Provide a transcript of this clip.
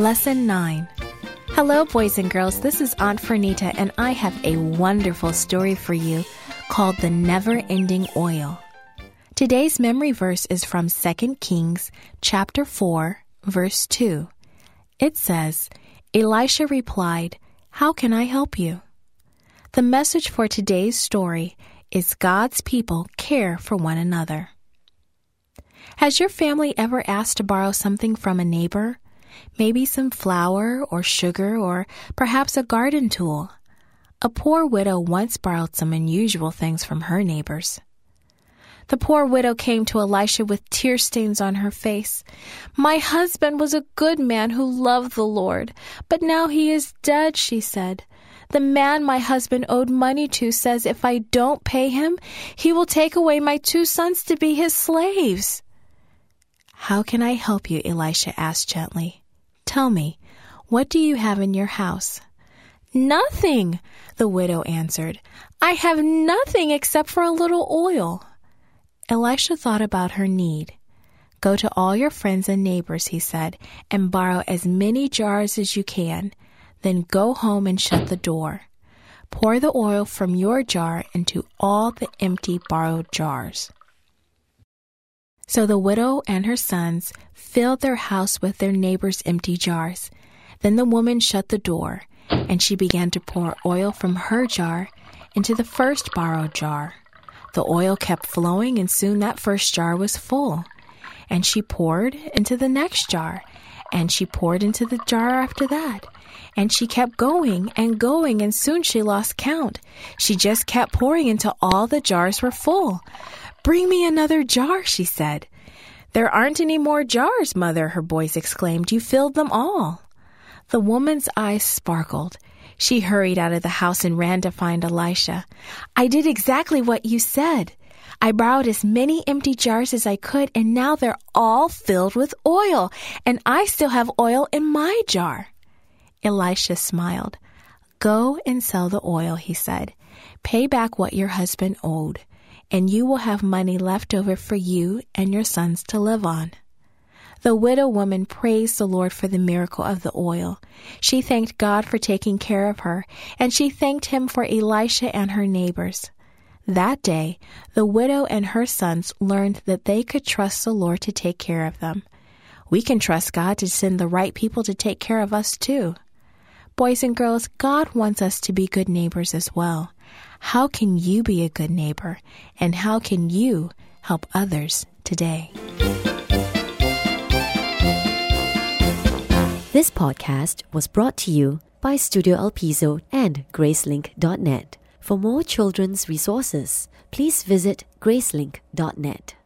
Lesson 9. Hello, boys and girls. This is Aunt Fernita, and I have a wonderful story for you called The Never-Ending Oil. Today's memory verse is from 2 Kings chapter 4, verse 2. It says, Elisha replied, "How can I help you?" The message for today's story is God's people care for one another. Has your family ever asked to borrow something from a neighbor? Maybe some flour or sugar or perhaps a garden tool. A poor widow once borrowed some unusual things from her neighbors. The poor widow came to Elisha with tear stains on her face. "My husband was a good man who loved the Lord, but now he is dead," she said. "The man my husband owed money to says if I don't pay him, he will take away my 2 sons to be his slaves." "How can I help you?" Elisha asked gently. "Tell me, what do you have in your house?" "Nothing," the widow answered. "I have nothing except for a little oil." Elisha thought about her need. "Go to all your friends and neighbors," he said, "and borrow as many jars as you can. Then go home and shut the door. Pour the oil from your jar into all the empty borrowed jars." So the widow and her sons filled their house with their neighbors' empty jars. Then the woman shut the door, and she began to pour oil from her jar into the first borrowed jar. The oil kept flowing, and soon that first jar was full. And she poured into the next jar, and she poured into the jar after that. And she kept going and going, and soon she lost count. She just kept pouring until all the jars were full. "Bring me another jar," she said. "There aren't any more jars, Mother," her boys exclaimed. "You filled them all." The woman's eyes sparkled. She hurried out of the house and ran to find Elisha. "I did exactly what you said. I borrowed as many empty jars as I could, and now they're all filled with oil, and I still have oil in my jar." Elisha smiled. "Go and sell the oil," he said. "Pay back what your husband owed, and you will have money left over for you and your sons to live on." The widow woman praised the Lord for the miracle of the oil. She thanked God for taking care of her, and she thanked him for Elisha and her neighbors. That day, the widow and her sons learned that they could trust the Lord to take care of them. We can trust God to send the right people to take care of us too. Boys and girls, God wants us to be good neighbors as well. How can you be a good neighbor, and how can you help others today? This podcast was brought to you by Studio Alpizo and Gracelink.net. For more children's resources, please visit Gracelink.net.